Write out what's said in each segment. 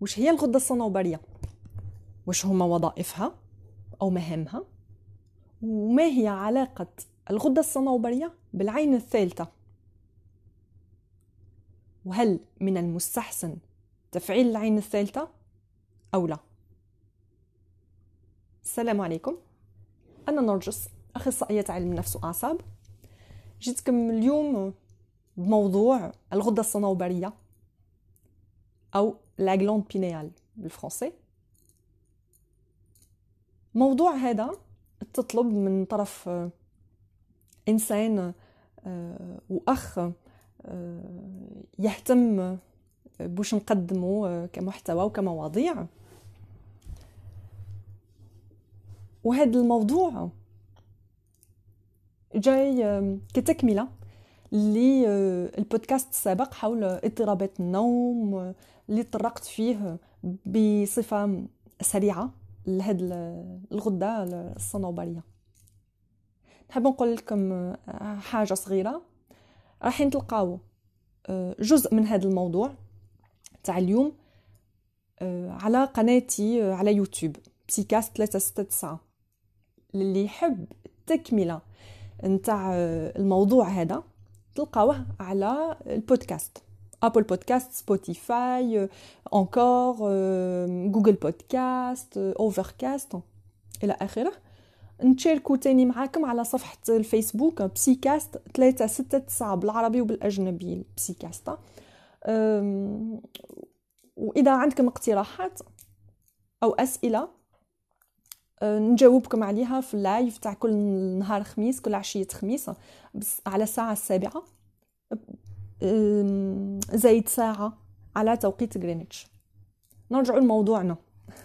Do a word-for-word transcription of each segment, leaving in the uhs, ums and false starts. وش هي الغدة الصنوبرية؟ وش هما وظائفها أو مهامها؟ وما هي علاقة الغدة الصنوبرية بالعين الثالثة؟ وهل من المستحسن تفعيل العين الثالثة أو لا؟ السلام عليكم، أنا نرجس، أخصائية علم نفس وأعصاب. جيتكم اليوم بموضوع الغدة الصنوبرية أو لا غلاند بينيال بالفرنسي. موضوع هذا تطلب من طرف إنسان وأخ يهتم باش نقدمه كمحتوى وكمواضيع، وهذا الموضوع جاي كتكملة للبودكاست السابق حول اضطرابات النوم اللي طرقت فيه بصفة سريعة لهذه الغدة الصنوبرية. نحب نقول لكم حاجة صغيرة، راح نتلقاو جزء من هذا الموضوع تاع اليوم على قناتي على يوتيوب بسيكاست ثلاثمية وتسعة وستين. اللي يحب التكملة نتاع الموضوع هذا تلقاوه على البودكاست، ابل بودكاست، سبوتيفاي، انكور، جوجل بودكاست، اوفركاست الى اخره. نشاركو تاني معاكم على صفحه الفيسبوك بسيكاست ثلاثمية وتسعة وستين بالعربي وبالاجنبي بسيكاست. واذا عندكم اقتراحات او اسئله نجاوبكم عليها في اللايف تاع كل نهار خميس، كل عشيه خميس على الساعه السابعة زايد ساعه على توقيت غرينتش. نرجعوا لموضوعنا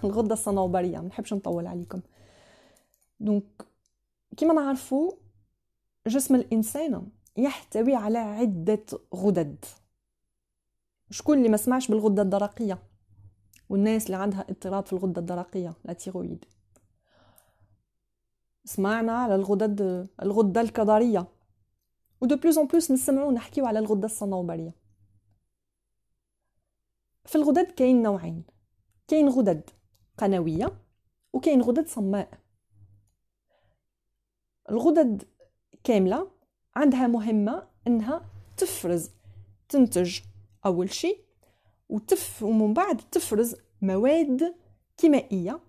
الغده الصنوبريه، ما نحبش نطول عليكم. دونك كما نعرفوا جسم الانسان يحتوي على عده غدد. شكون اللي ما سمعش بالغده الدرقيه والناس اللي عندها اضطراب في الغده الدرقيه لا تيرويد؟ سمعنا على الغدد الغده الكظريه، ودو بلوز اون بلوس نسمعوا نحكيوا على الغده الصنوبريه. في الغدد كاين نوعين، كاين غدد قنويه وكاين غدد صماء. الغدد كامله عندها مهمه انها تفرز، تنتج اول شيء وتف ومن بعد تفرز مواد كيميائيه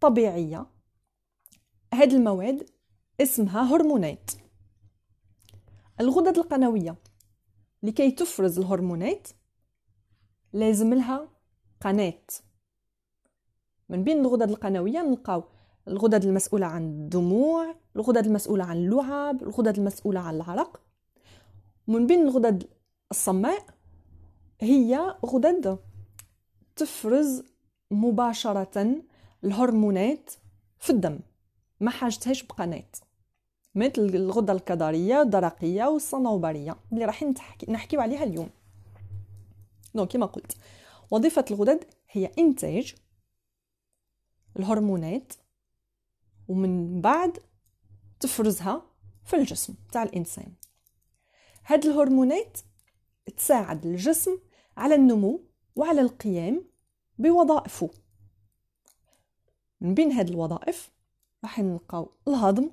طبيعيه. هاد المواد اسمها هرمونات. الغدد القنوية لكي تفرز الهرمونات لازم لها قناة. من بين الغدد القنوية نلقاو الغدد المسؤولة عن الدموع، الغدد المسؤولة عن اللعاب، الغدد المسؤولة عن العرق. من بين الغدد الصماء هي غدد تفرز مباشرة الهرمونات في الدم، ما حاجتهاش بقناة، مثل الغدة الكظرية والدرقية والصنوبرية اللي راح نحكيو عليها اليوم. دونك كما قلت، وظيفة الغدد هي إنتاج الهرمونات ومن بعد تفرزها في الجسم تاع الإنسان. هاد الهرمونات تساعد الجسم على النمو وعلى القيام بوظائفه. من بين هاد الوظائف راح نلقاو الهضم،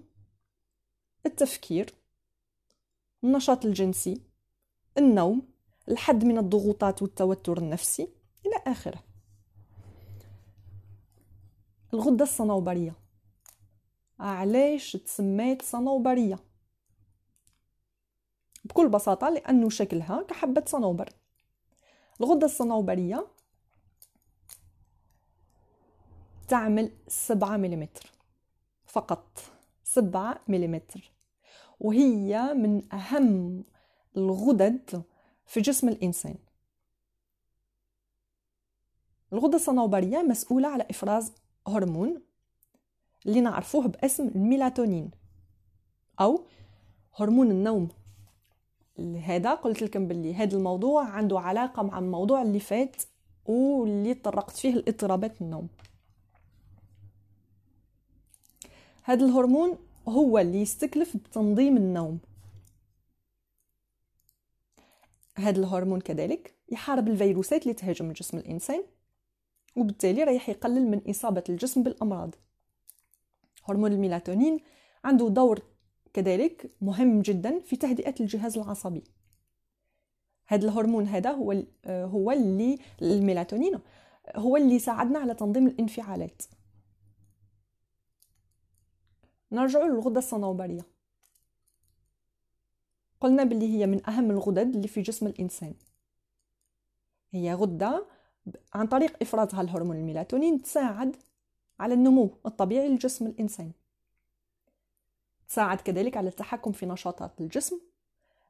التفكير، النشاط الجنسي، النوم، الحد من الضغوطات والتوتر النفسي إلى آخره. الغدة الصنوبرية علاش تسميت صنوبرية؟ بكل بساطة لأنه شكلها كحبة صنوبر. الغدة الصنوبرية تعمل سبعة مليمتر فقط، سبعة مليمتر، وهي من أهم الغدد في جسم الإنسان. الغدة الصنوبرية مسؤولة على إفراز هرمون اللي نعرفوه باسم الميلاتونين أو هرمون النوم. هذا قلت لكم باللي هذا الموضوع عنده علاقة مع الموضوع اللي فات واللي طرقت فيه الاضطرابات النوم. هذا الهرمون هو اللي يستكلف بتنظيم النوم. هذا الهرمون كذلك يحارب الفيروسات اللي تهاجم جسم الإنسان وبالتالي رايح يقلل من إصابة الجسم بالأمراض. هرمون الميلاتونين عنده دور كذلك مهم جدا في تهدئة الجهاز العصبي. هذا الهرمون هذا هو هو اللي الميلاتونين هو اللي ساعدنا على تنظيم الانفعالات. نرجع للغدة الصنوبرية. قلنا باللي هي من أهم الغدد اللي في جسم الإنسان. هي غدة عن طريق إفرازها الهرمون الميلاتونين تساعد على النمو الطبيعي لجسم الإنسان. تساعد كذلك على التحكم في نشاطات الجسم،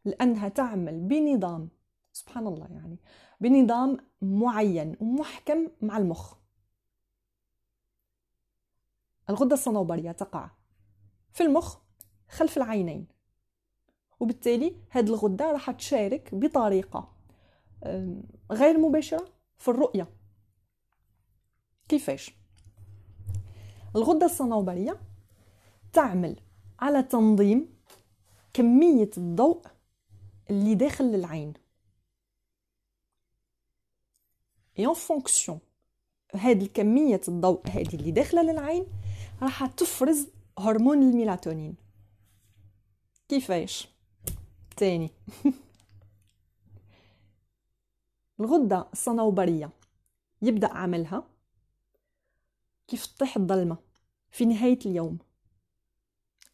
لأنها تعمل بنظام، سبحان الله، يعني بنظام معين ومحكم مع المخ. الغدة الصنوبرية تقع في المخ خلف العينين، وبالتالي هذه الغدة راح تشارك بطريقة غير مباشرة في الرؤية. كيفاش؟ الغدة الصنوبرية تعمل على تنظيم كمية الضوء اللي داخل للعين. et en fonction هذه كمية الضوء هذه اللي داخلة للعين راح تفرز هرمون الميلاتونين. كيفاش؟ تاني الغدة الصنوبرية يبدأ عملها كيف تطيح الظلمة في نهاية اليوم،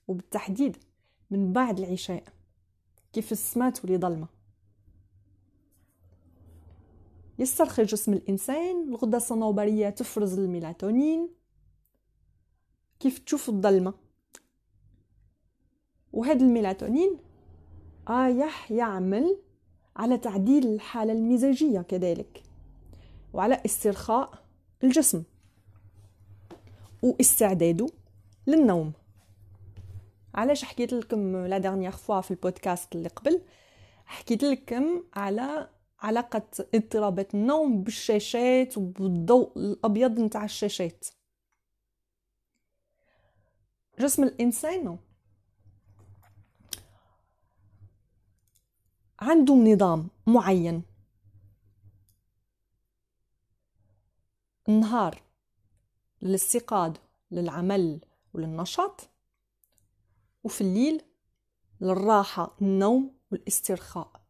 وبالتحديد من بعد العشاء كيف السما تولي ظلمة. يسترخي جسم الإنسان، الغدة الصنوبرية تفرز الميلاتونين كيف تشوف الظلمة، وهذا الميلاتونين رايح يعمل على تعديل الحالة المزاجية كذلك، وعلى استرخاء الجسم واستعداده للنوم. علاش حكيت لكم لا ديرنيير فوا في البودكاست اللي قبل حكيت لكم على علاقة اضطرابات النوم بالشاشات وبالضوء الأبيض نتاع الشاشات. جسم الإنسان عنده نظام معين. النهار للاستيقاظ للعمل وللنشاط، وفي الليل للراحة النوم والاسترخاء.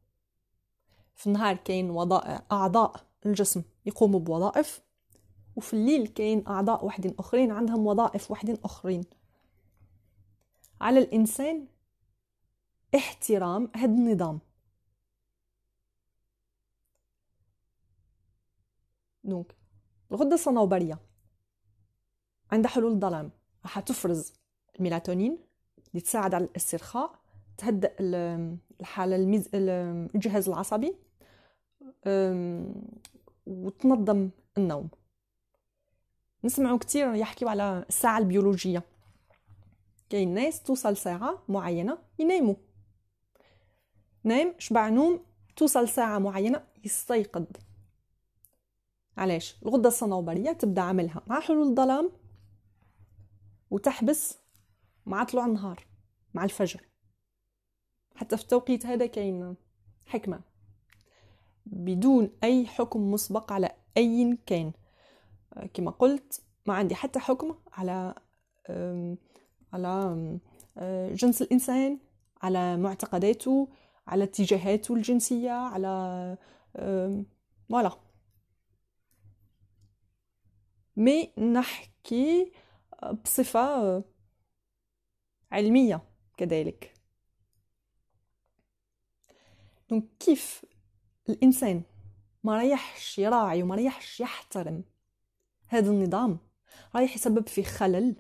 في النهار كاين وظائف أعضاء الجسم يقوموا بوظائف، وفي الليل كاين أعضاء وحدين أخرين عندهم وظائف وحدين أخرين. على الإنسان احترام هذا النظام. دونك الغدة الصنوبرية عندها حلول ظلام، راح تفرز الميلاتونين اللي تساعد على الاسترخاء، تهدئ الحالة المز... الجهاز العصبي وتنظم النوم. نسمعوا كتير يحكيوا على الساعة البيولوجية. كاين ناس توصل ساعة معينة يناموا، نايم شبع نوم، توصل ساعة معينة يستيقظ. علاش؟ الغدة الصنوبرية تبدأ عملها مع حلول الظلام وتحبس مع طلوع النهار مع الفجر. حتى في التوقيت هذا كاين حكمة، بدون أي حكم مسبق على أي كان. كما قلت ما عندي حتى حكم على على جنس الإنسان، على معتقداته، على اتجاهاته الجنسية، على ولا مي نحكي بصفة علمية كذلك. دونك كيف الانسان ما رايحش يراعي وما رايحش يحترم هذا النظام، رايح يسبب في خلل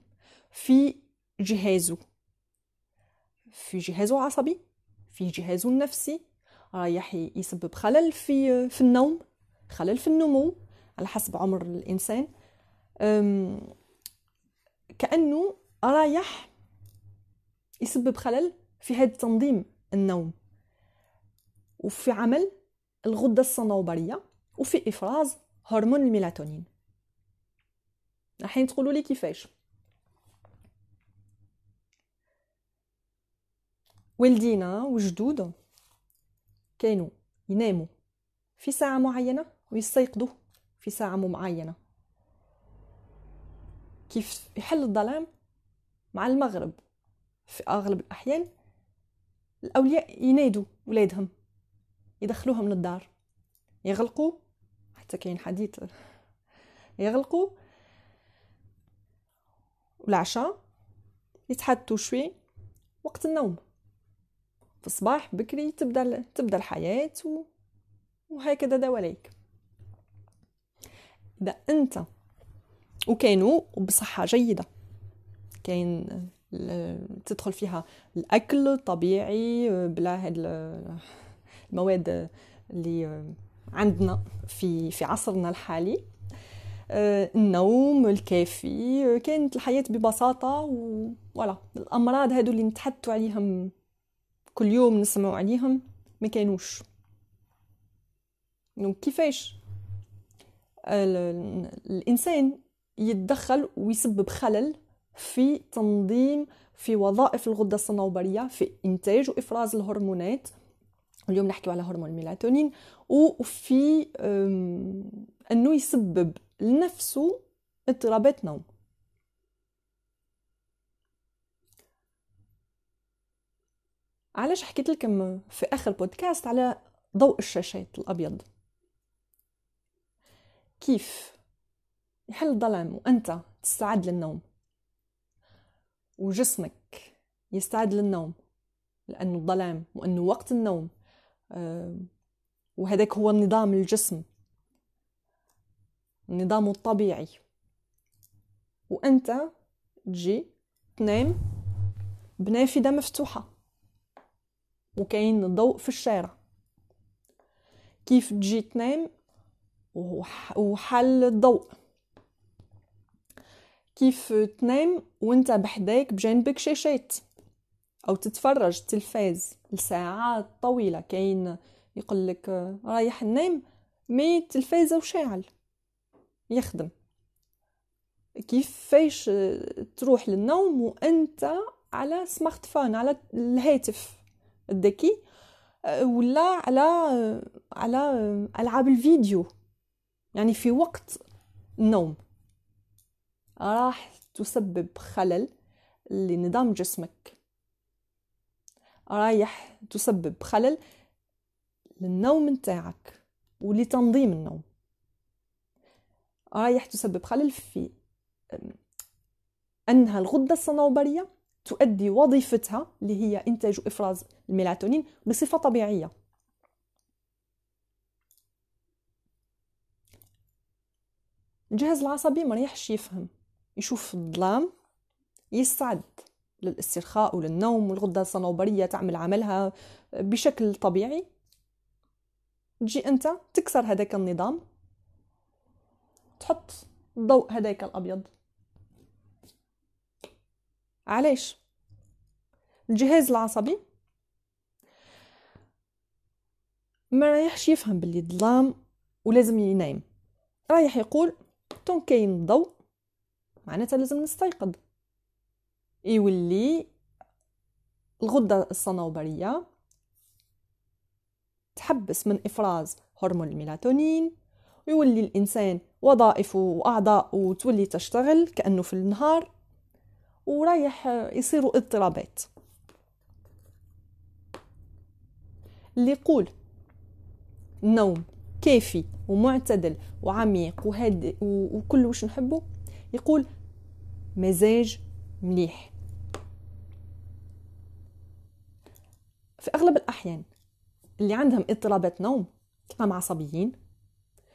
في جهازه، في جهازه العصبي، في جهازه النفسي، رايح يسبب خلل في في النوم، خلل في النمو على حسب عمر الانسان. كأنه رايح يسبب خلل في هذا تنظيم النوم وفي عمل الغدة الصنوبرية وفي إفراز هرمون الميلاتونين. الحين تقولوا لي كيفاش؟ والدينا وجدود كانوا يناموا في ساعة معينة ويستيقظوا في ساعة معينة، كيف يحل الظلام مع المغرب في أغلب الأحيان الأولياء ينادوا ولادهم يدخلوهم للدار يغلقوا، حتى كاين حديث يغلقوا والعشاء يتحدثوا شوي وقت النوم، في الصباح بكري تبدا تبدا الحياة وهكذا دواليك. إذا أنت وكانوا بصحة جيدة كاين تدخل فيها الأكل الطبيعي بلا هاد المواد اللي عندنا في في عصرنا الحالي، النوم الكافي، كانت الحياة ببساطة ولا الأمراض هادو اللي نتحدثوا عليهم كل يوم نسمعوا عليهم ما كانوش. كيفاش الإنسان يتدخل ويسبب خلل في تنظيم في وظائف الغدة الصنوبرية في إنتاج وإفراز الهرمونات، اليوم نحكي على هرمون الميلاتونين، وفي أنه يسبب لنفسه اضطرابات نوم. علاش حكيت لكم في آخر بودكاست على ضوء الشاشات الأبيض كيف يحل الظلام وأنت تستعد للنوم وجسمك يستعد للنوم، لأنه الظلام وأنه وقت النوم وهذاك هو النظام الجسم النظام الطبيعي، وأنت تجي تنام بنافذة مفتوحة وكاين ضوء في الشارع، كيف تجي تنام وحل الضوء، كيف تنام وانت بحداك بجانبك شاشات او تتفرج تلفاز لساعات طويله، كاين يقول لك رايح ننام مي التلفاز وشاعل يخدم. كيفاش تروح للنوم وانت على سمارت فون، على الهاتف الذكي ولا على على العاب الفيديو، يعني في وقت النوم راح تسبب خلل لنظام جسمك، رايح تسبب خلل للنوم نتاعك ولتنظيم النوم، رايح تسبب خلل في أنها الغدة الصنوبرية تؤدي وظيفتها اللي هي إنتاج وإفراز الميلاتونين بصفة طبيعية. الجهاز العصبي مريحش يفهم، يشوف الظلام يستعد للاسترخاء وللنوم، والغدة الصنوبرية تعمل عملها بشكل طبيعي. تجي أنت تكسر هذاك النظام، تحط الضوء هذاك الأبيض. علاش؟ الجهاز العصبي مريحش يفهم باللي الظلام ولازم ينام، رايح يقول تون كاين الضوء معناتها لازم نستيقظ، يولي الغدة الصنوبرية تحبس من إفراز هرمون الميلاتونين، ويولي الإنسان وظائفه وأعضاءه تولي تشتغل كأنه في النهار، ورايح يصيروا اضطرابات. اللي يقول نوم كافي ومعتدل وعميق وهادئ وكل واش نحبه يقول مزاج مليح. في أغلب الأحيان اللي عندهم اضطرابات نوم تلقاهم عصبيين،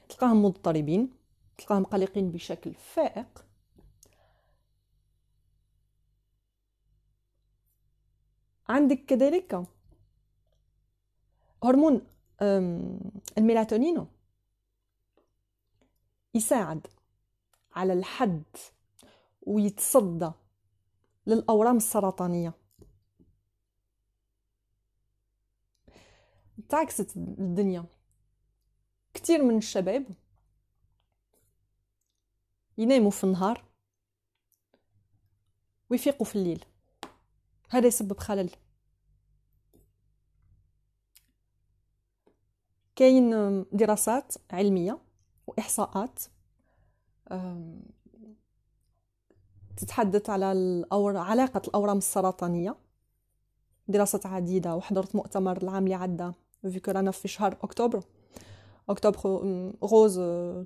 تلقاهم مضطربين، تلقاهم قلقين بشكل فائق، عندك كذلك هرمون الميلاتونين يساعد على الحد ويتصدى للأورام السرطانية. تعكست الدنيا، كتير من الشباب يناموا في النهار ويفيقوا في الليل، هذا يسبب خلل. كاين دراسات علمية وإحصاءات تتحدث على الأور... علاقة الأورام السرطانية. دراسات عديدة، وحضرت مؤتمر العام اللي عدى فيكو رانا في شهر أكتوبر أكتوبر غوز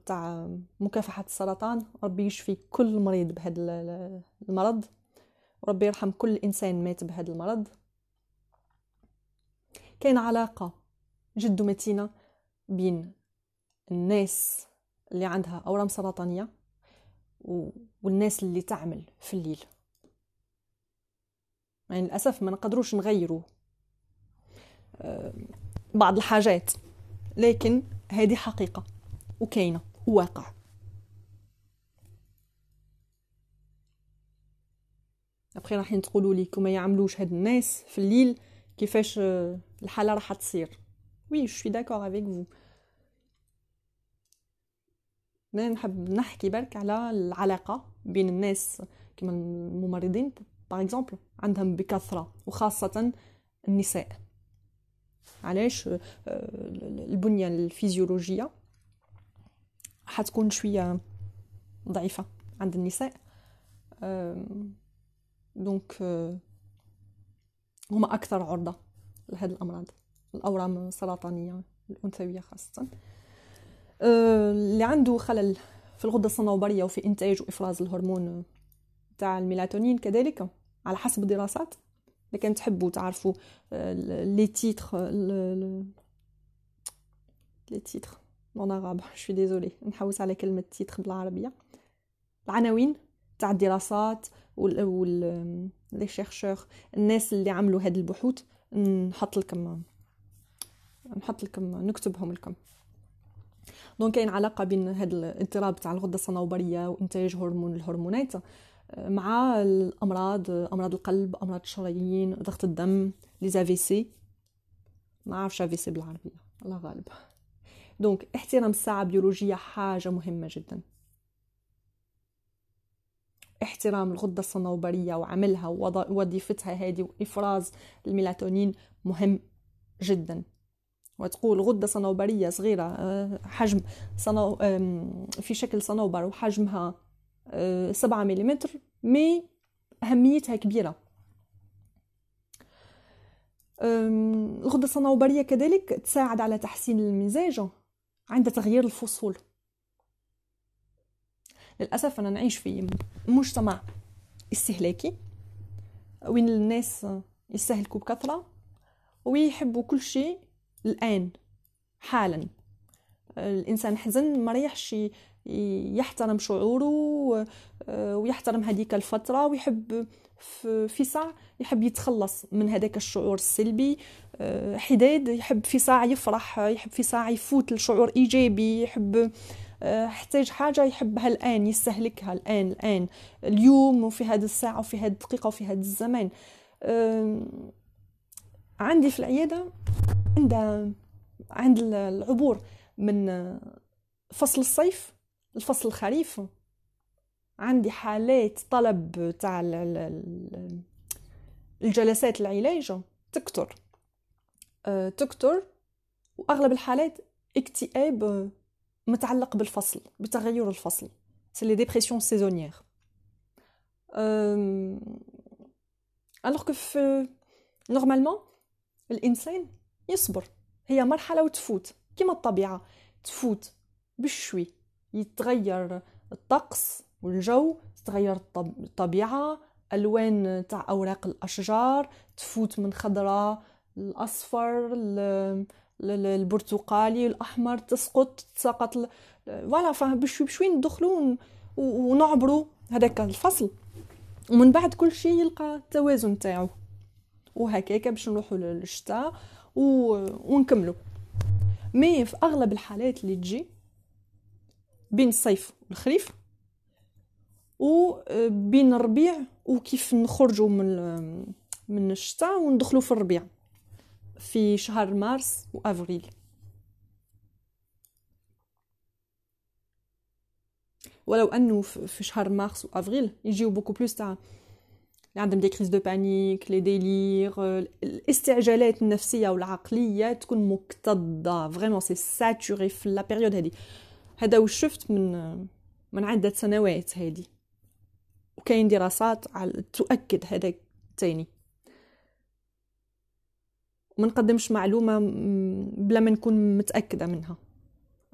تاع مكافحة السرطان. ربي يشفي كل مريض بهذا المرض، وربي يرحم كل إنسان مات بهذا المرض. كاين علاقة جد متينة بين الناس اللي عندها أورام سرطانية والناس اللي تعمل في الليل. يعني للأسف ما نقدروش نغيروا بعض الحاجات، لكن هذه حقيقة وكاينة وواقع. أبخي راحين تقولوا لي كما يعملوش هاد الناس في الليل كيفاش الحالة راح تصير. وي جو سوي داكور افيك فو. انا نحب نحكي برك على العلاقة بين الناس كما الممرضين باغ اكزومبل عندهم بكثرة، وخاصة النساء. علاش؟ البنية الفيزيولوجية حتكون شوية ضعيفة عند النساء، دونك هما أكثر عرضة لهذه الأمراض، الأورام السرطانية الأنثوية خاصة. اللي عنده خلل في الغدة الصنوبرية وفي إنتاج وإفراز الهرمون تاع الميلاتونين كذلك، على حسب الدراسات. لكن تحبوا تعرفوا لي تيتر لي تيتر اون عربي شوي ديزولي نحوس على كلمه تيتر بالعربيه، العناوين تاع الدراسات وال لي شيرشور الناس اللي عملوا هاد البحوث. نحط لكم نحط لكم نكتبهم لكم. دونك كاين علاقه بين هاد الاضطراب تاع الغده الصنوبريه وانتاج هرمون الهرمونات مع الامراض، امراض القلب، امراض الشرايين، ضغط الدم، لي زافي سي. ما عارفش افي سي بالعربيه، الله غالب. دونك احترام الساعه البيولوجيه حاجه مهمه جدا. احترام الغده الصنوبريه وعملها ووظيفتها هذه وافراز الميلاتونين مهم جدا. وتقول غده صنوبريه صغيره حجم صنو... في شكل صنوبر وحجمها سبعة ملم، مي أهميتها كبيرة. الغدة الصنوبرية كذلك تساعد على تحسين المزاج عند تغيير الفصول. للأسف أنا نعيش في مجتمع استهلاكي وين الناس يستهلكوا بكثرة ويحبوا كل شيء الآن حالا. الإنسان حزن مريحش يحترم شعوره ويحترم هذيك الفترة، ويحب في ساعة يحب يتخلص من هذاك الشعور السلبي حداد، يحب في ساعة يفرح، يحب في ساعة يفوت لشعور إيجابي، يحب يحتاج حاجة يحبها الآن يستهلكها الآن الآن اليوم وفي هذه الساعة وفي هذه الدقيقة وفي هذا الزمان. عندي في العيادة عند عند العبور من فصل الصيف الفصل الخريف عندي حالات طلب تاع الجلسات العلاج تكتر تكتر واغلب الحالات اكتئاب متعلق بالفصل، بتغير الفصل، سي لي ديبرسيون سيزونيير. alors que normalement الانسان يصبر، هي مرحله وتفوت كما الطبيعه تفوت بالشوي. يتغير الطقس والجو، تتغير الطبيعة، ألوان تاع أوراق الأشجار تفوت من خضراء الأصفر البرتقالي الأحمر، تسقط تسقط ولا فهم. بشوي بشوي ندخلوا ونعبروا هذاك الفصل، ومن بعد كل شيء يلقى التوازن تاعو، وهكاك باش نروحوا للشتاء ونكملوا. مي في أغلب الحالات اللي تجي بين الصيف والخريف وبين الربيع وكيف نخرجوا من من الشتاء وندخلوا في الربيع في شهر مارس وأفريل. ولو أنه في شهر مارس وأفريل يجيو بوكو بلوس تاع اللي عندهم دي كريز دو بانيك، لي ديلير، الاستعجالات النفسية والعقلية تكون مكتظة فريمون، سي ساتوري في لا بيريود هذه. هذا وشفت من من عدة سنوات هذه، وكاين دراسات تؤكد هذا الثاني. وما نقدمش معلومه بلا ما نكون متاكده منها.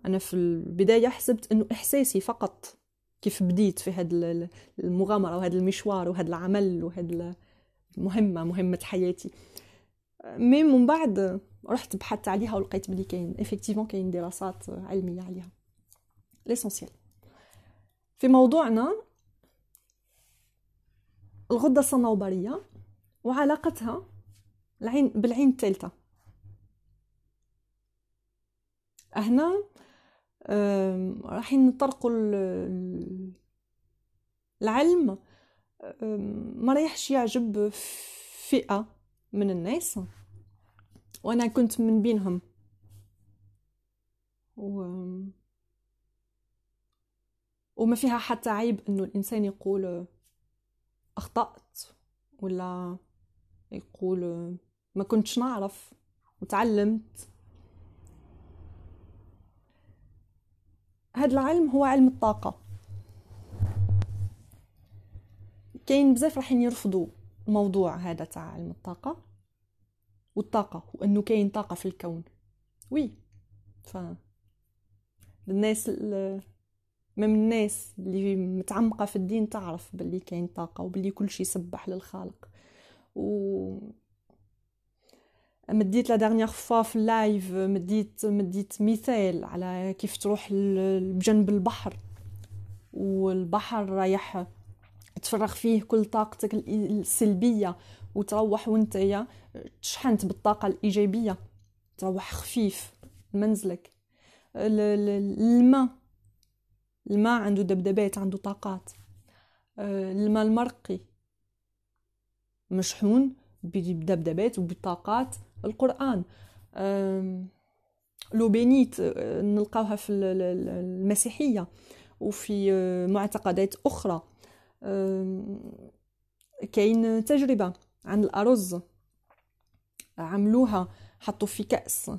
انا في البدايه حسبت انه احساسي فقط كيف بديت في هذه المغامره وهذا المشوار وهذا العمل وهذه المهمه مهمه حياتي. مي من بعد رحت بحثت عليها ولقيت بلي كاين افكتيفمون كاين دراسات علميه عليها. ليسونسيال في موضوعنا الغده الصنوبريه وعلاقتها العين بالعين الثالثه. هنا راح نطرقوا العلم ما رايحش يعجب فئه من الناس وانا كنت من بينهم. و... وما فيها حتى عيب انه الانسان يقول اخطأت ولا يقول ما كنتش نعرف وتعلمت. هذا العلم هو علم الطاقة. كاين بزاف راح يرفضوا الموضوع هذا تاع علم الطاقة والطاقة وأنه كاين طاقة في الكون. وي ف الناس ال... من الناس اللي متعمقة في الدين تعرف باللي كاين طاقة وباللي كل شيء يسبح للخالق. و مديت لا دارنيير فوا في اللايف مديت مديت مثال على كيف تروح بجنب البحر والبحر رايح تفرغ فيه كل طاقتك السلبيه وتروح وانت تشحنت بالطاقه الايجابيه تروح خفيف منزلك. الماء الماء عنده دبدبات عنده طاقات. الماء المرقي مشحون بدبدبات وبطاقات. القرآن لو بينيت نلقاوها في المسيحية وفي معتقدات أخرى. كاين تجربة عن الأرز عملوها حطوا في كأس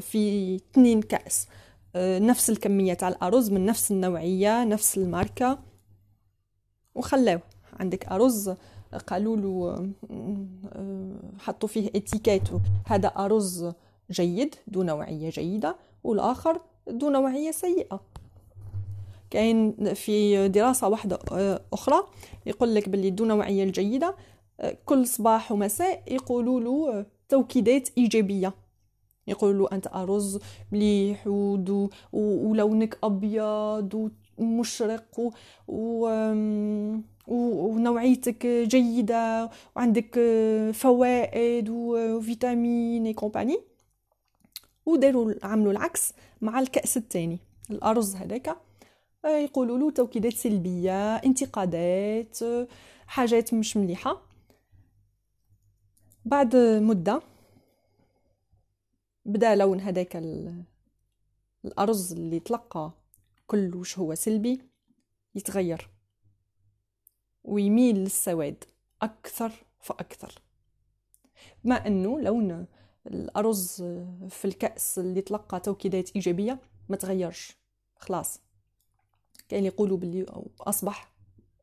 في اثنين كأس نفس الكمية على الأرز من نفس النوعية نفس الماركة وخلاوه. عندك أرز قالوا له حطوا فيه اتيكيتو هذا أرز جيد ذو نوعية جيدة والآخر ذو نوعية سيئة. كاين في دراسة واحدة أخرى يقول لك باللي ذو نوعية الجيدة كل صباح ومساء يقولوا له توكيدات إيجابية يقولوا له أنت أرز مليح ولونك أبيض ومشرق و ونوعيتك جيدة وعندك فوائد وفيتامين وكمباني. وداروا عملوا العكس مع الكأس الثاني الأرز هذاك يقولوا له توكيدات سلبية انتقادات حاجات مش مليحة. بعد مدة بدأ لون هذاك الأرز اللي تلقى كل وش هو سلبي يتغير ويميل للسواد أكثر فأكثر. بما أنه لون الأرز في الكأس اللي تلقى توكيدات إيجابية ما تغيرش خلاص. كاين يقولوا باللي أصبح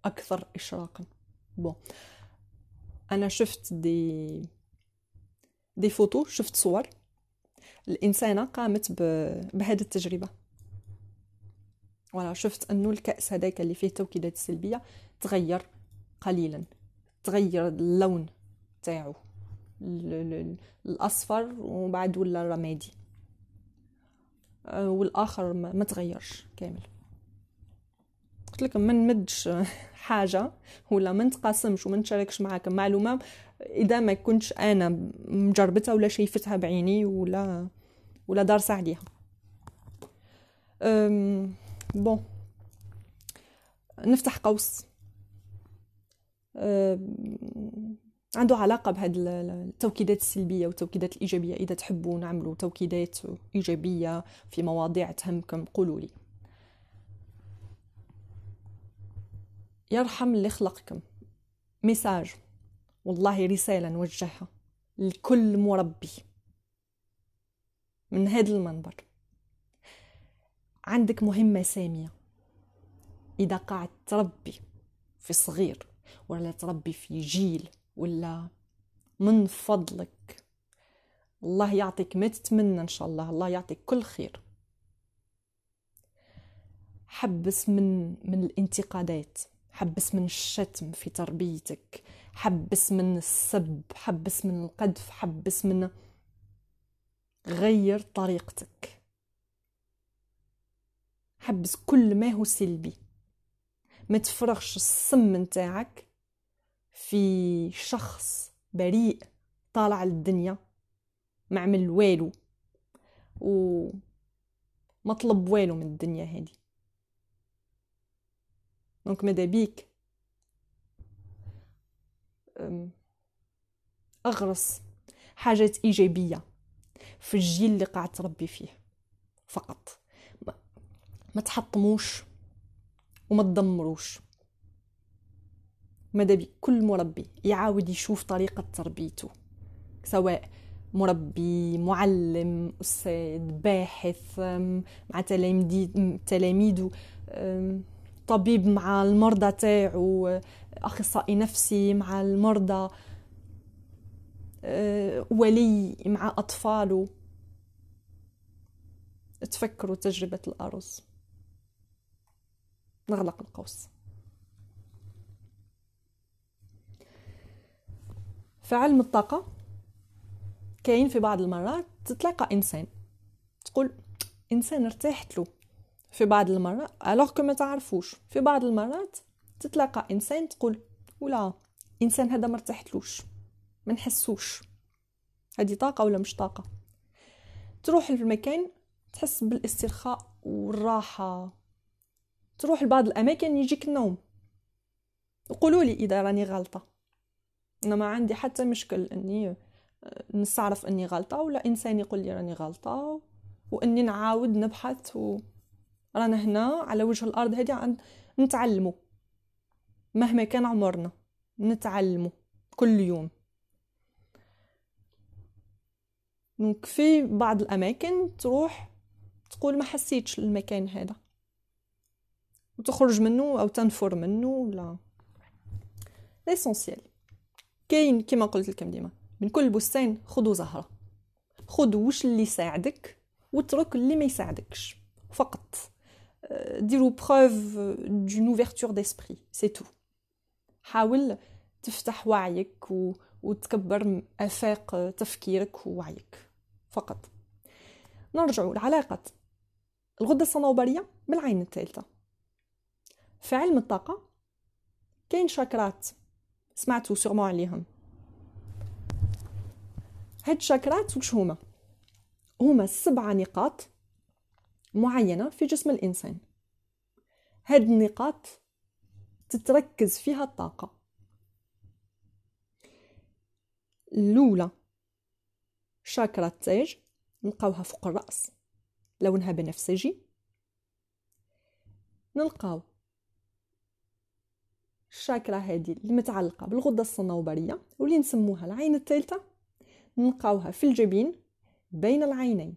أكثر إشراقا. بو أنا شفت دي دي فوتو شفت صور الإنسانة قامت بهذه التجربة ولا شفت أنه الكأس هداك اللي فيه توكيدات سلبية تغير قليلا تغير اللون تاعو الأصفر وبعد ولا رمادي والآخر ما تغيرش كامل. قلت لكم ما نمدش حاجة ولا ما نتقاسمش وما نشاركش معاكم معلومة إذا ما كنتش أنا مجربتها ولا شايفتها بعيني ولا ولا دارسة عليها. أم بون نفتح قوس أه عنده علاقة بهاد التوكيدات السلبية والتوكيدات الإيجابية. إذا تحبوا نعملوا توكيدات إيجابية في مواضيع تهمكم قولوا لي. يرحم اللي خلقكم مساج والله رسالة نوجهها لكل مربي من هذا المنبر. عندك مهمة سامية إذا قاعد تربي في صغير ولا تربي في جيل ولا من فضلك الله يعطيك ما تتمنى إن شاء الله، الله يعطيك كل خير. حبس من من الانتقادات، حبس من الشتم في تربيتك، حبس من السب، حبس من القذف، حبس من غير طريقتك، حبس كل ما هو سلبي. ما تفرغش السم نتاعك في شخص بريء طالع للدنيا ما عمل والو وما طلب والو من الدنيا هذه. دونك ماذا بيك اغرس حاجات ايجابيه في الجيل اللي قاعد تربي فيه فقط، ما تحطموش وما تدمروش. ماذا بيك كل مربي يعاود يشوف طريقه تربيته، سواء مربي، معلم، أستاذ، باحث مع تلاميذه، طبيب مع المرضى تاعو، أخصائي نفسي مع المرضى، ولي مع أطفاله. تفكروا تجربة الأرز. نغلق القوس. فعلم الطاقة كاين في بعض المرات تتلاقى إنسان تقول إنسان ارتحت له، في بعض المرات alors que ما تعرفوش، في بعض المرات تتلاقى إنسان تقول ولا إنسان هذا ما ارتحتلوش ما نحسوش. هذه طاقة ولا مش طاقة؟ تروح للمكان تحس بالاسترخاء والراحة، تروح لبعض الأماكن يجيك النوم. وقولوا لي إذا راني غلطة، أنا ما عندي حتى مشكل أني نستعرف أني غلطة ولا إنسان يقول لي راني غلطة وأني نعاود نبحث، ورانا هنا على وجه الأرض هذه نتعلمه مهما كان عمرنا، نتعلمه كل يوم. دونك في بعض الأماكن تروح تقول ما حسيتش المكان هذا وتخرج منه أو تنفر منه. لا ليسونسيال كاين كما قلت لكم ديما، من كل بستان خذوا زهرة، خذوا وش اللي يساعدك واترك اللي ما يساعدكش فقط. ديروا بروف دون اوفرتور ديسبري سي تو. حاول تفتح وعيك و... وتكبر آفاق تفكيرك ووعيك فقط. نرجعوا لعلاقة الغدة الصنوبرية بالعين الثالثة. في علم الطاقة كاين شاكرات، سمعتوا سيغمون عليهم. هاد الشاكرات وش هما؟ هما سبعة نقاط معينة في جسم الإنسان. هاد النقاط تتركز فيها الطاقة. الأولى شاكرا التاج، نلقاوها فوق الرأس، لونها بنفسجي. نلقاو الشاكرا هذه المتعلقة بالغدة الصنوبرية واللي نسموها العين الثالثة، نلقاوها في الجبين بين العينين،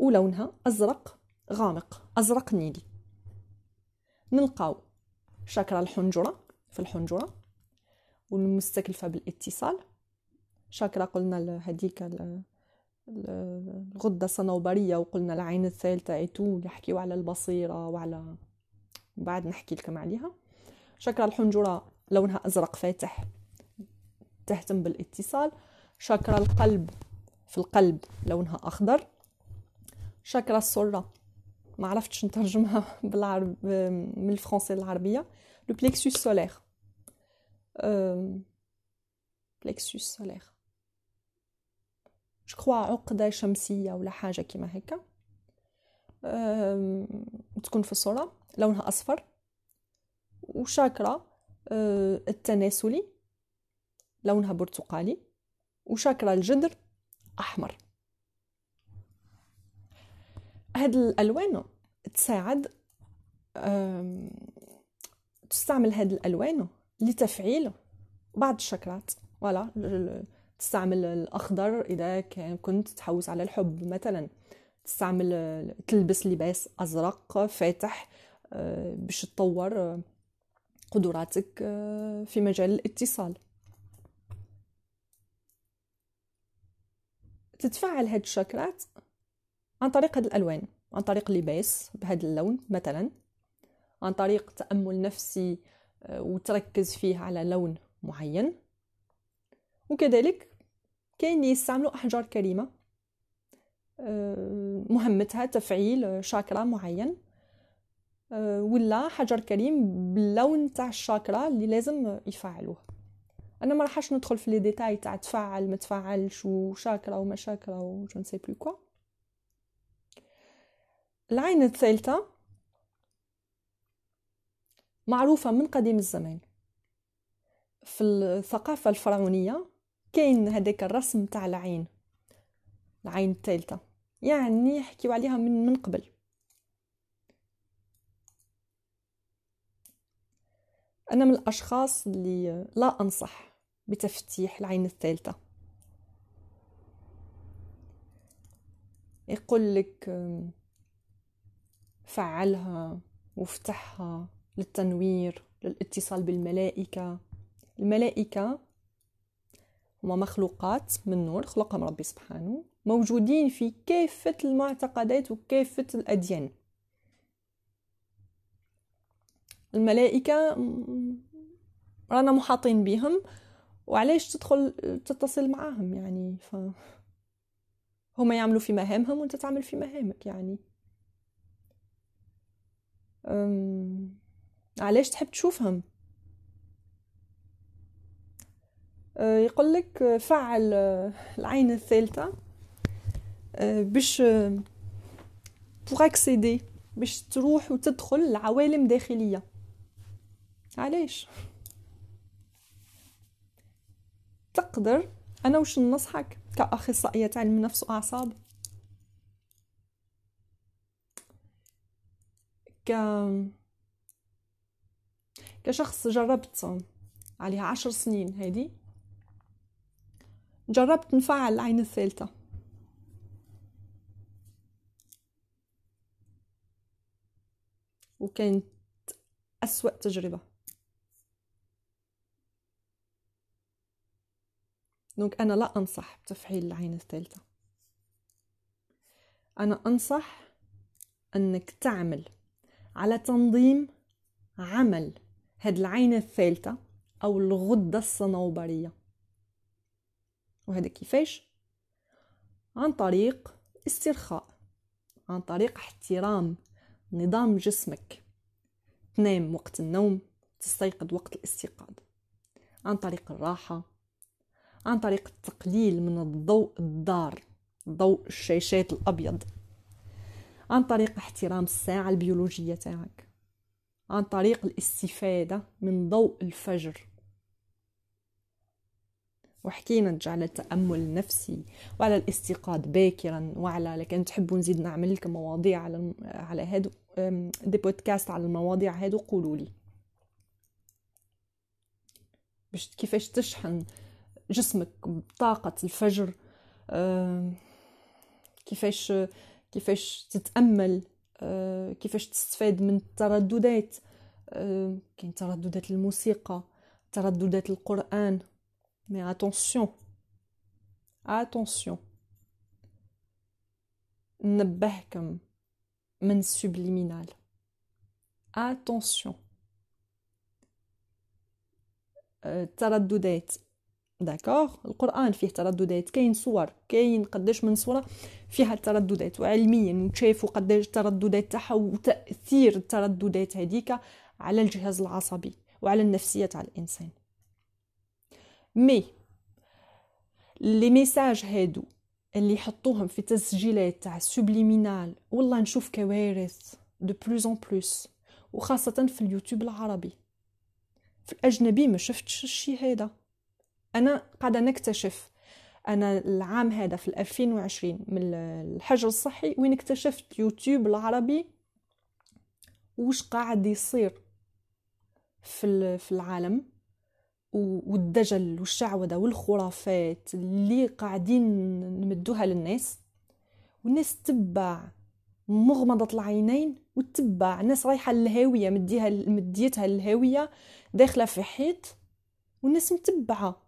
ولونها أزرق غامق، أزرق نيلي. نلقاو شاكرا الحنجرة في الحنجرة والمستكلفة بالاتصال. شاكرا قلنا هذيك الغدة الصنوبرية، وقلنا العين الثالثة ايتو يحكيوا على البصيرة وعلى بعد نحكي لكم عليها. شاكرا الحنجرة لونها أزرق فاتح، تهتم بالاتصال. شاكرا القلب في القلب لونها أخضر. شاكرا السرة ما عرفتش نترجمها بالعرب من الفرنسي العربية، لو بليكسوس سولير، بليكسوس سولير شكوا عقدة شمسية ولا حاجة كما هكا، تكون في السرة لونها أصفر. وشاكرا التناسلي لونها برتقالي، وشاكرا الجدر أحمر. هاد الألوان تساعد، تستعمل هاد الألوان لتفعيل بعض الشاكرات. ولا تستعمل الأخضر إذا كنت تحوس على الحب مثلا، تستعمل تلبس لباس أزرق فاتح باش تطور قدراتك في مجال الاتصال. تتفاعل هاد الشاكرات عن طريق هاد الألوان، عن طريق لباس بهذا اللون مثلا، عن طريق تأمل نفسي وتركز فيه على لون معين. وكذلك كاين يستعملوا أحجار كريمة مهمتها تفعيل شاكرا معين، ولا حجر كريم باللون تاع الشاكرا اللي لازم يفعلوه. انا ما راحش ندخل في لي ديتاي تاع تفعل ما تفعلش وشاكرا وما شاكرا وجون سي بلو كوا. العين الثالثه معروفه من قديم الزمان في الثقافه الفرعونيه، كاين هذاك الرسم تاع العين، العين الثالثه، يعني يحكيوا عليها من من قبل. انا من الاشخاص اللي لا انصح بتفتيح العين الثالثه. يقول لك فعلها وافتحها للتنوير، للاتصال بالملائكه. الملائكه هما مخلوقات من نور خلقهم ربي سبحانه، موجودين في كافه المعتقدات وكافه الاديان. الملائكة رانا محاطين بهم، وعلاش تدخل تتصل معاهم يعني؟ فهم يعملوا في مهامهم وانت تعمل في مهامك، يعني علاش تحب تشوفهم؟ يقول لك فعل العين الثالثة باش pour accéder، باش تروح وتدخل لعوالم داخلية. علاش تقدر؟ انا وش ننصحك كاخصائيه علم نفس واعصاب، ك كشخص جربت عليها عشر سنين هذه، جربت نفعل العين الثالثه. وكانت أسوأ تجربه. دونك انا لا انصح بتفعيل العين الثالثه. انا انصح انك تعمل على تنظيم عمل هاد العين الثالثه او الغده الصنوبريه. وهذا كيفاش؟ عن طريق استرخاء، عن طريق احترام نظام جسمك، تنام وقت النوم، تستيقظ وقت الاستيقاظ، عن طريق الراحه، عن طريق التقليل من الضوء الضار، ضوء الشاشات الأبيض، عن طريق احترام الساعة البيولوجية تاعك، عن طريق الاستفادة من ضوء الفجر. وحكينا نرجع على التأمل النفسي وعلى الاستيقاظ باكرا، وعلى لكن تحبوا نزيد نعمل لكم مواضيع على على هادو دي بودكاست على المواضيع هادو، قولوا لي باش كيفاش تشحن جسمك بطاقة الفجر، كيفاش كيفاش تتأمل، كيفاش تستفاد من الترددات. كاين ترددات الموسيقى، ترددات القرآن، مي اتونسيون اتونسيون نبهكم من سبليمينال. اتونسيون الترددات، داكوغ؟ القرآن فيه ترددات، كاين صور، كاين قداش من صورة فيها ترددات، وعلميا وشافوا قداش ترددات تاعها وتأثير الترددات هذيك على الجهاز العصبي وعلى النفسية تاع الإنسان. مي لي ميساج هادو اللي يحطوهم في تسجيلات تاع سبليمينال، والله نشوف كوارث دو بلوز ان بلوس، وخاصة في اليوتيوب العربي. في الأجنبي ما شفتش الشي هذا، أنا قاعدة نكتشف. أنا العام هذا في ألفين وعشرين من الحجر الصحي وين اكتشفت يوتيوب العربي وش قاعد يصير في في العالم، والدجل والشعوذة والخرافات اللي قاعدين نمدوها للناس، والناس تتبع مغمضة العينين وتتبع الناس رايحة للهاوية، مديها مديتها للهاوية داخلة في حيط والناس متبعة.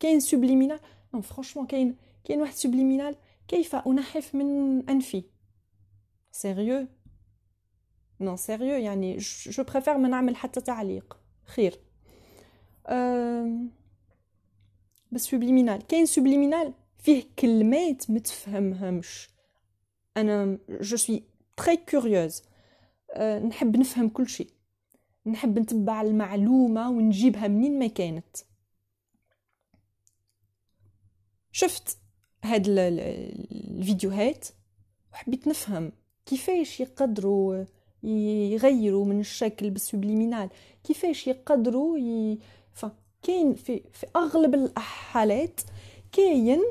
كاين سبليمينال، نعم فرانشمون كاين كاين واحد سبليمينال، كيف أنحف من أنفي؟ سيريو؟ نو سيريو، يعني جو بريفير ما نعمل حتى تعليق، خير. أه... بس سبليمينال، كاين سبليمينال فيه كلمات متفهمهمش. انا جو سوي تري كوريوز، أه... نحب نفهم كل شيء، نحب نتبع المعلومه ونجيبها منين ما كانت. شفت هاد الفيديوهات وحبيت نفهم كيفاش يقدروا يغيروا من الشكل بالسبليمينال، كيفاش يقدروا ي... ف... كاين في في اغلب الحالات كاين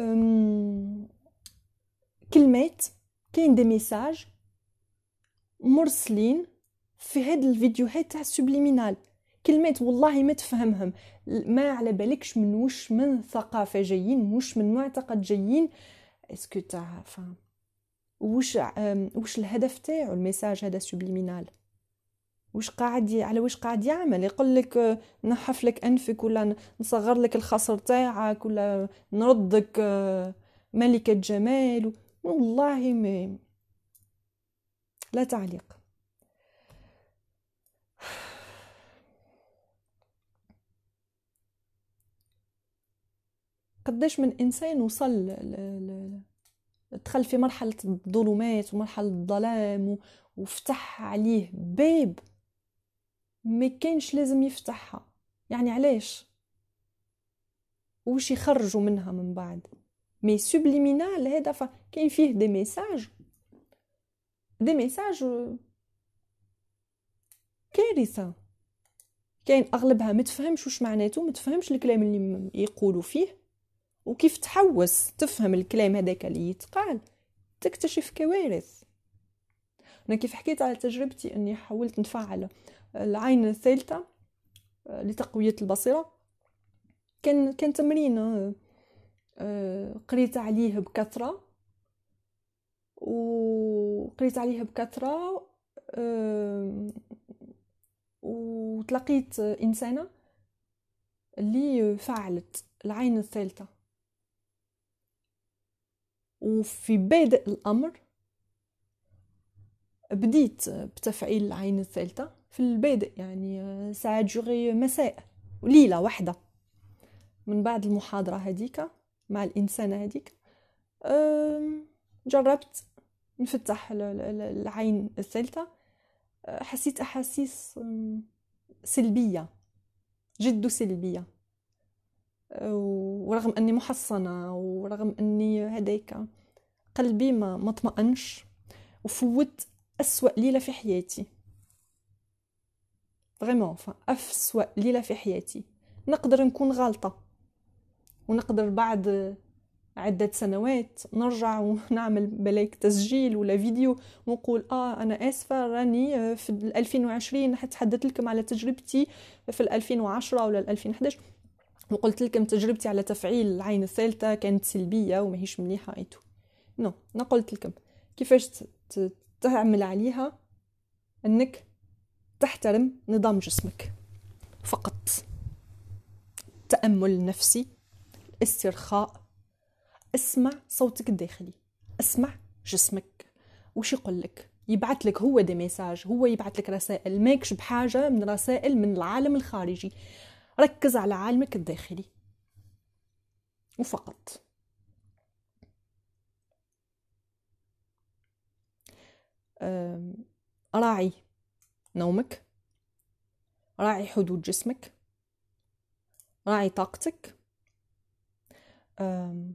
أم... كلمات، كاين دي ميساج مرسلين في هاد الفيديوهات تاع السبليمينال، كلمات والله ما تفهمهم، ما على بالكش من وش من ثقافه جايين، وش من معتقد جايين، اسكو تاع ف... وش وش الهدف تاعو الميساج هذا سبليمينال، وش قاعد على وش قاعد يعمل؟ يقول لك نحف لك انفك، ولا نصغر لك الخصر تاعك، ولا نردك ملكة جمال. والله ما لا تعليق. قداش من انسان وصل ل... ل... دخل في مرحلة الظلمات ومرحلة الظلام و... وفتح عليه باب ما كانش لازم يفتحها، يعني علاش وش يخرجوا منها من بعد؟ مي سبليمينال هذا ف... كاين فيه دي ميساج دي ميساج كارثة، كاين اغلبها متفهمش وش معناته، متفهمش الكلام اللي يقولوا فيه، وكيف تحوس تفهم الكلام هذاك اللي يتقال تكتشف كوارث. انا كيف حكيت على تجربتي اني حاولت نفعل العين الثالثه لتقويه البصيره، كان كان تمرين قريت عليه بكثره وقريت عليه بكثره وتلقيت انسانه اللي فعلت العين الثالثه، وفي بادئ الأمر بديت بتفعيل العين الثالثة في البادئ، يعني ساعة جغي مساء وليلة واحدة من بعد المحاضرة هديك مع الإنسانة هديك، جربت نفتح العين الثالثة، حسيت أحاسيس سلبية جد سلبية، ورغم اني محصنه ورغم اني هداك قلبي ما ما اطمئنش، وفوت اسوا ليله في حياتي فريمون، فاسوا ليله في حياتي. نقدر نكون غلطه ونقدر بعد عده سنوات نرجع ونعمل بلاك تسجيل ولا فيديو ونقول اه انا اسفه راني في ألفين وعشرين حتحدث لكم على تجربتي في ألفين وعشرة ولا ألفين وأحد عشر، وقلت لكم تجربتي على تفعيل العين الثالثة كانت سلبية وماهيش مليحة ايتو. نو انا قلت لكم كيفاش تعمل عليها، انك تحترم نظام جسمك فقط، تأمل نفسي، استرخاء، اسمع صوتك الداخلي، اسمع جسمك وش يقول لك، يبعث لك هو دي ميساج، هو يبعث لك رسائل، ماكش بحاجة من رسائل من العالم الخارجي، ركز على عالمك الداخلي وفقط. راعي نومك، راعي حدود جسمك، راعي طاقتك. هاد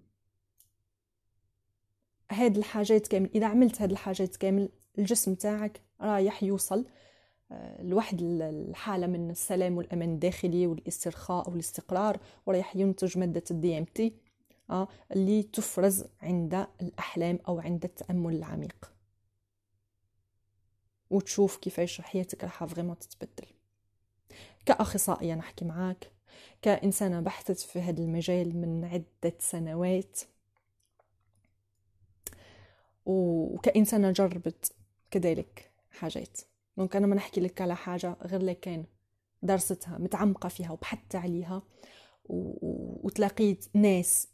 الحاجات كامل إذا عملت هاد الحاجات كامل الجسم تاعك رايح يوصل لواحد الحالة من السلام والأمان الداخلي والاسترخاء والاستقرار، ورايح ينتج مادة الديامتي اللي تفرز عند الأحلام أو عند التأمل العميق، وتشوف كيفاش حياتك راح فريمون تتبدل. كأخصائية نحكي معاك، كإنسانة بحثت في هذا المجال من عدة سنوات، وكإنسانة جربت كذلك حاجات. ممكن أنا ما نحكي لك على حاجة غير لك كان درستها متعمقة فيها وبحثت عليها وتلاقيت ناس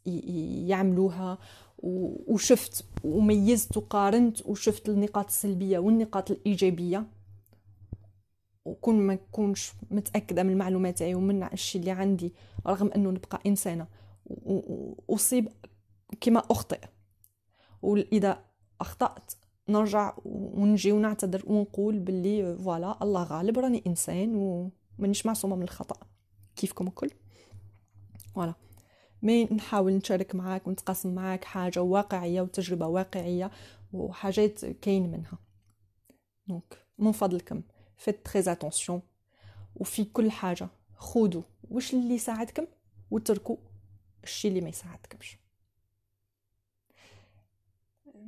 يعملوها وشفت وميزت وقارنت وشفت النقاط السلبية والنقاط الإيجابية. وكون ما كونش متأكدة من المعلومات أي ومن الشيء اللي عندي رغم أنه نبقى إنسانة وأصيب كما أخطئ، وإذا أخطأت نرجع ونجي ونعتذر ونقول باللي فوالا الله غالب راني إنسان ومانيش معصومة من الخطأ كيفكم الكل. ولا ما نحاول نشارك معاك ونتقاسم معاك حاجة واقعية وتجربة واقعية وحاجات كاين منها. دونك من فضلكم فيت تري اتونسيون وفي كل حاجة خودوا وش اللي يساعدكم وتركوا الشيء اللي ما يساعدكمش.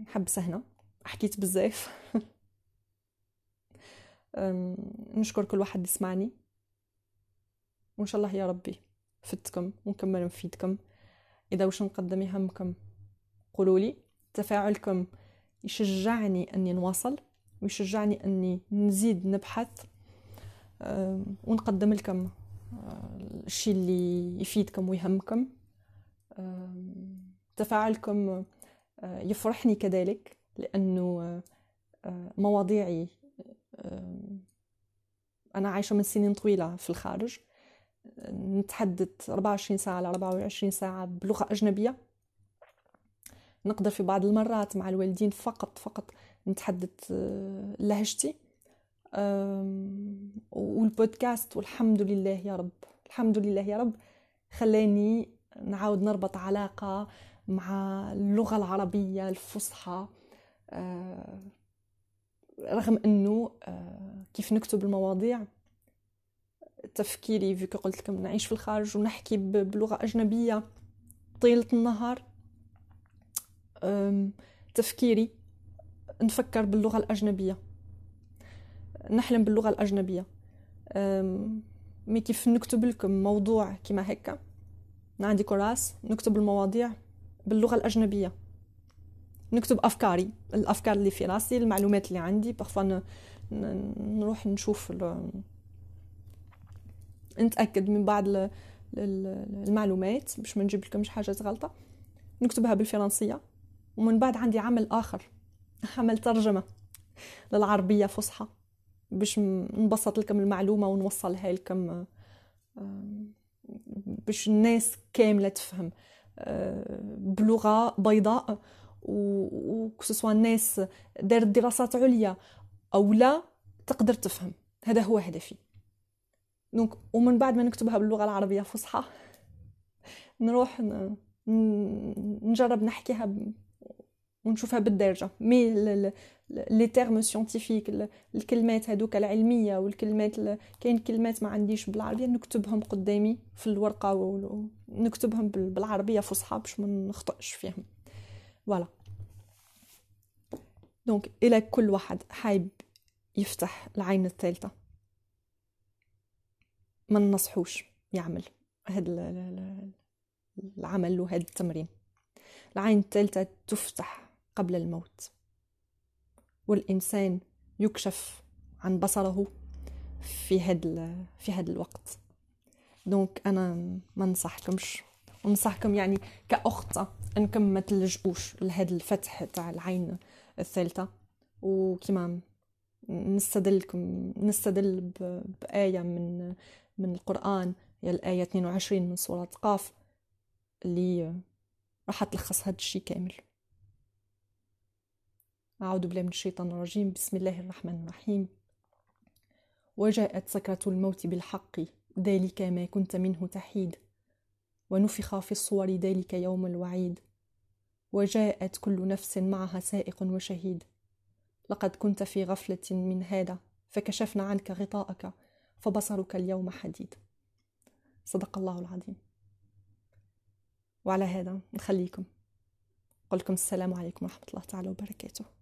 نحبس هنا، حكيت بزاف. نشكر كل واحد يسمعني وإن شاء الله يا ربي فدتكم ونكمل نفيدكم. إذا وش نقدم يهمكم قولولي، تفاعلكم يشجعني أني نواصل ويشجعني أني نزيد نبحث ونقدم لكم الشيء اللي يفيدكم ويهمكم. تفاعلكم يفرحني كذلك لأنه مواضيعي أنا عايشة من سنين طويلة في الخارج، نتحدث أربعة وعشرين ساعة على أربعة وعشرين ساعة بلغة أجنبية، نقدر في بعض المرات مع الوالدين فقط فقط نتحدث لهجتي. والبودكاست والحمد لله يا رب الحمد لله يا رب خلاني نعاود نربط علاقة مع اللغة العربية الفصحى، رغم أنه كيف نكتب المواضيع تفكيري فيك قلت لكم نعيش في الخارج ونحكي بلغة أجنبية طيلة النهار، تفكيري نفكر باللغة الأجنبية نحلم باللغة الأجنبية. ما كيف نكتب لكم موضوع كما هكا عندي كراس نكتب المواضيع باللغة الأجنبية، نكتب أفكاري الأفكار اللي في راسي المعلومات اللي عندي، بخفا نروح نشوف نتأكد من بعض المعلومات باش ما نجيب لكمش حاجة غلطة، نكتبها بالفرنسية ومن بعد عندي عمل آخر عمل ترجمة للعربية فصحى باش نبسط لكم المعلومة ونوصلها لكم باش الناس كاملة تفهم بلغة بيضاء، وكسوا الناس دارت دراسات عليا أو لا تقدر تفهم. هذا هو هدفي. دونك ومن بعد ما نكتبها باللغة العربية فصحى نروح نجرب نحكيها ونشوفها بالدارجة مي لي تيرم سيانتيفيك الكلمات هذوك العلمية والكلمات ال... كاين كلمات ما عنديش بالعربية نكتبهم قدامي في الورقة ونكتبهم بالعربية فصحى باش ما نخطئش فيهم. فوالا دونك الى كل واحد حايب يفتح العين الثالثة ما ننصحوش يعمل هذا العمل وهذا التمرين. العين الثالثة تفتح قبل الموت والإنسان يكشف عن بصره في هذا في هذا الوقت. دونك أنا ما ننصحكمش وننصحكم يعني كأخت أنكم ما تلجؤوش لهذا الفتح تاع العين الثالثة. وكما نستدلكم نستدل بآية من من القرآن هي الآية اثنين وعشرين من سورة قاف اللي راح تلخص هذا الشيء كامل. أعوذ بالله من الشيطان الرجيم، بسم الله الرحمن الرحيم. وجاءت سكرة الموت بالحق ذلك ما كنت منه تحيد ونفخ في الصور ذلك يوم الوعيد وجاءت كل نفس معها سائق وشهيد لقد كنت في غفلة من هذا فكشفنا عنك غطاءك فبصرك اليوم حديد. صدق الله العظيم. وعلى هذا نخليكم، قلكم السلام عليكم ورحمة الله تعالى وبركاته.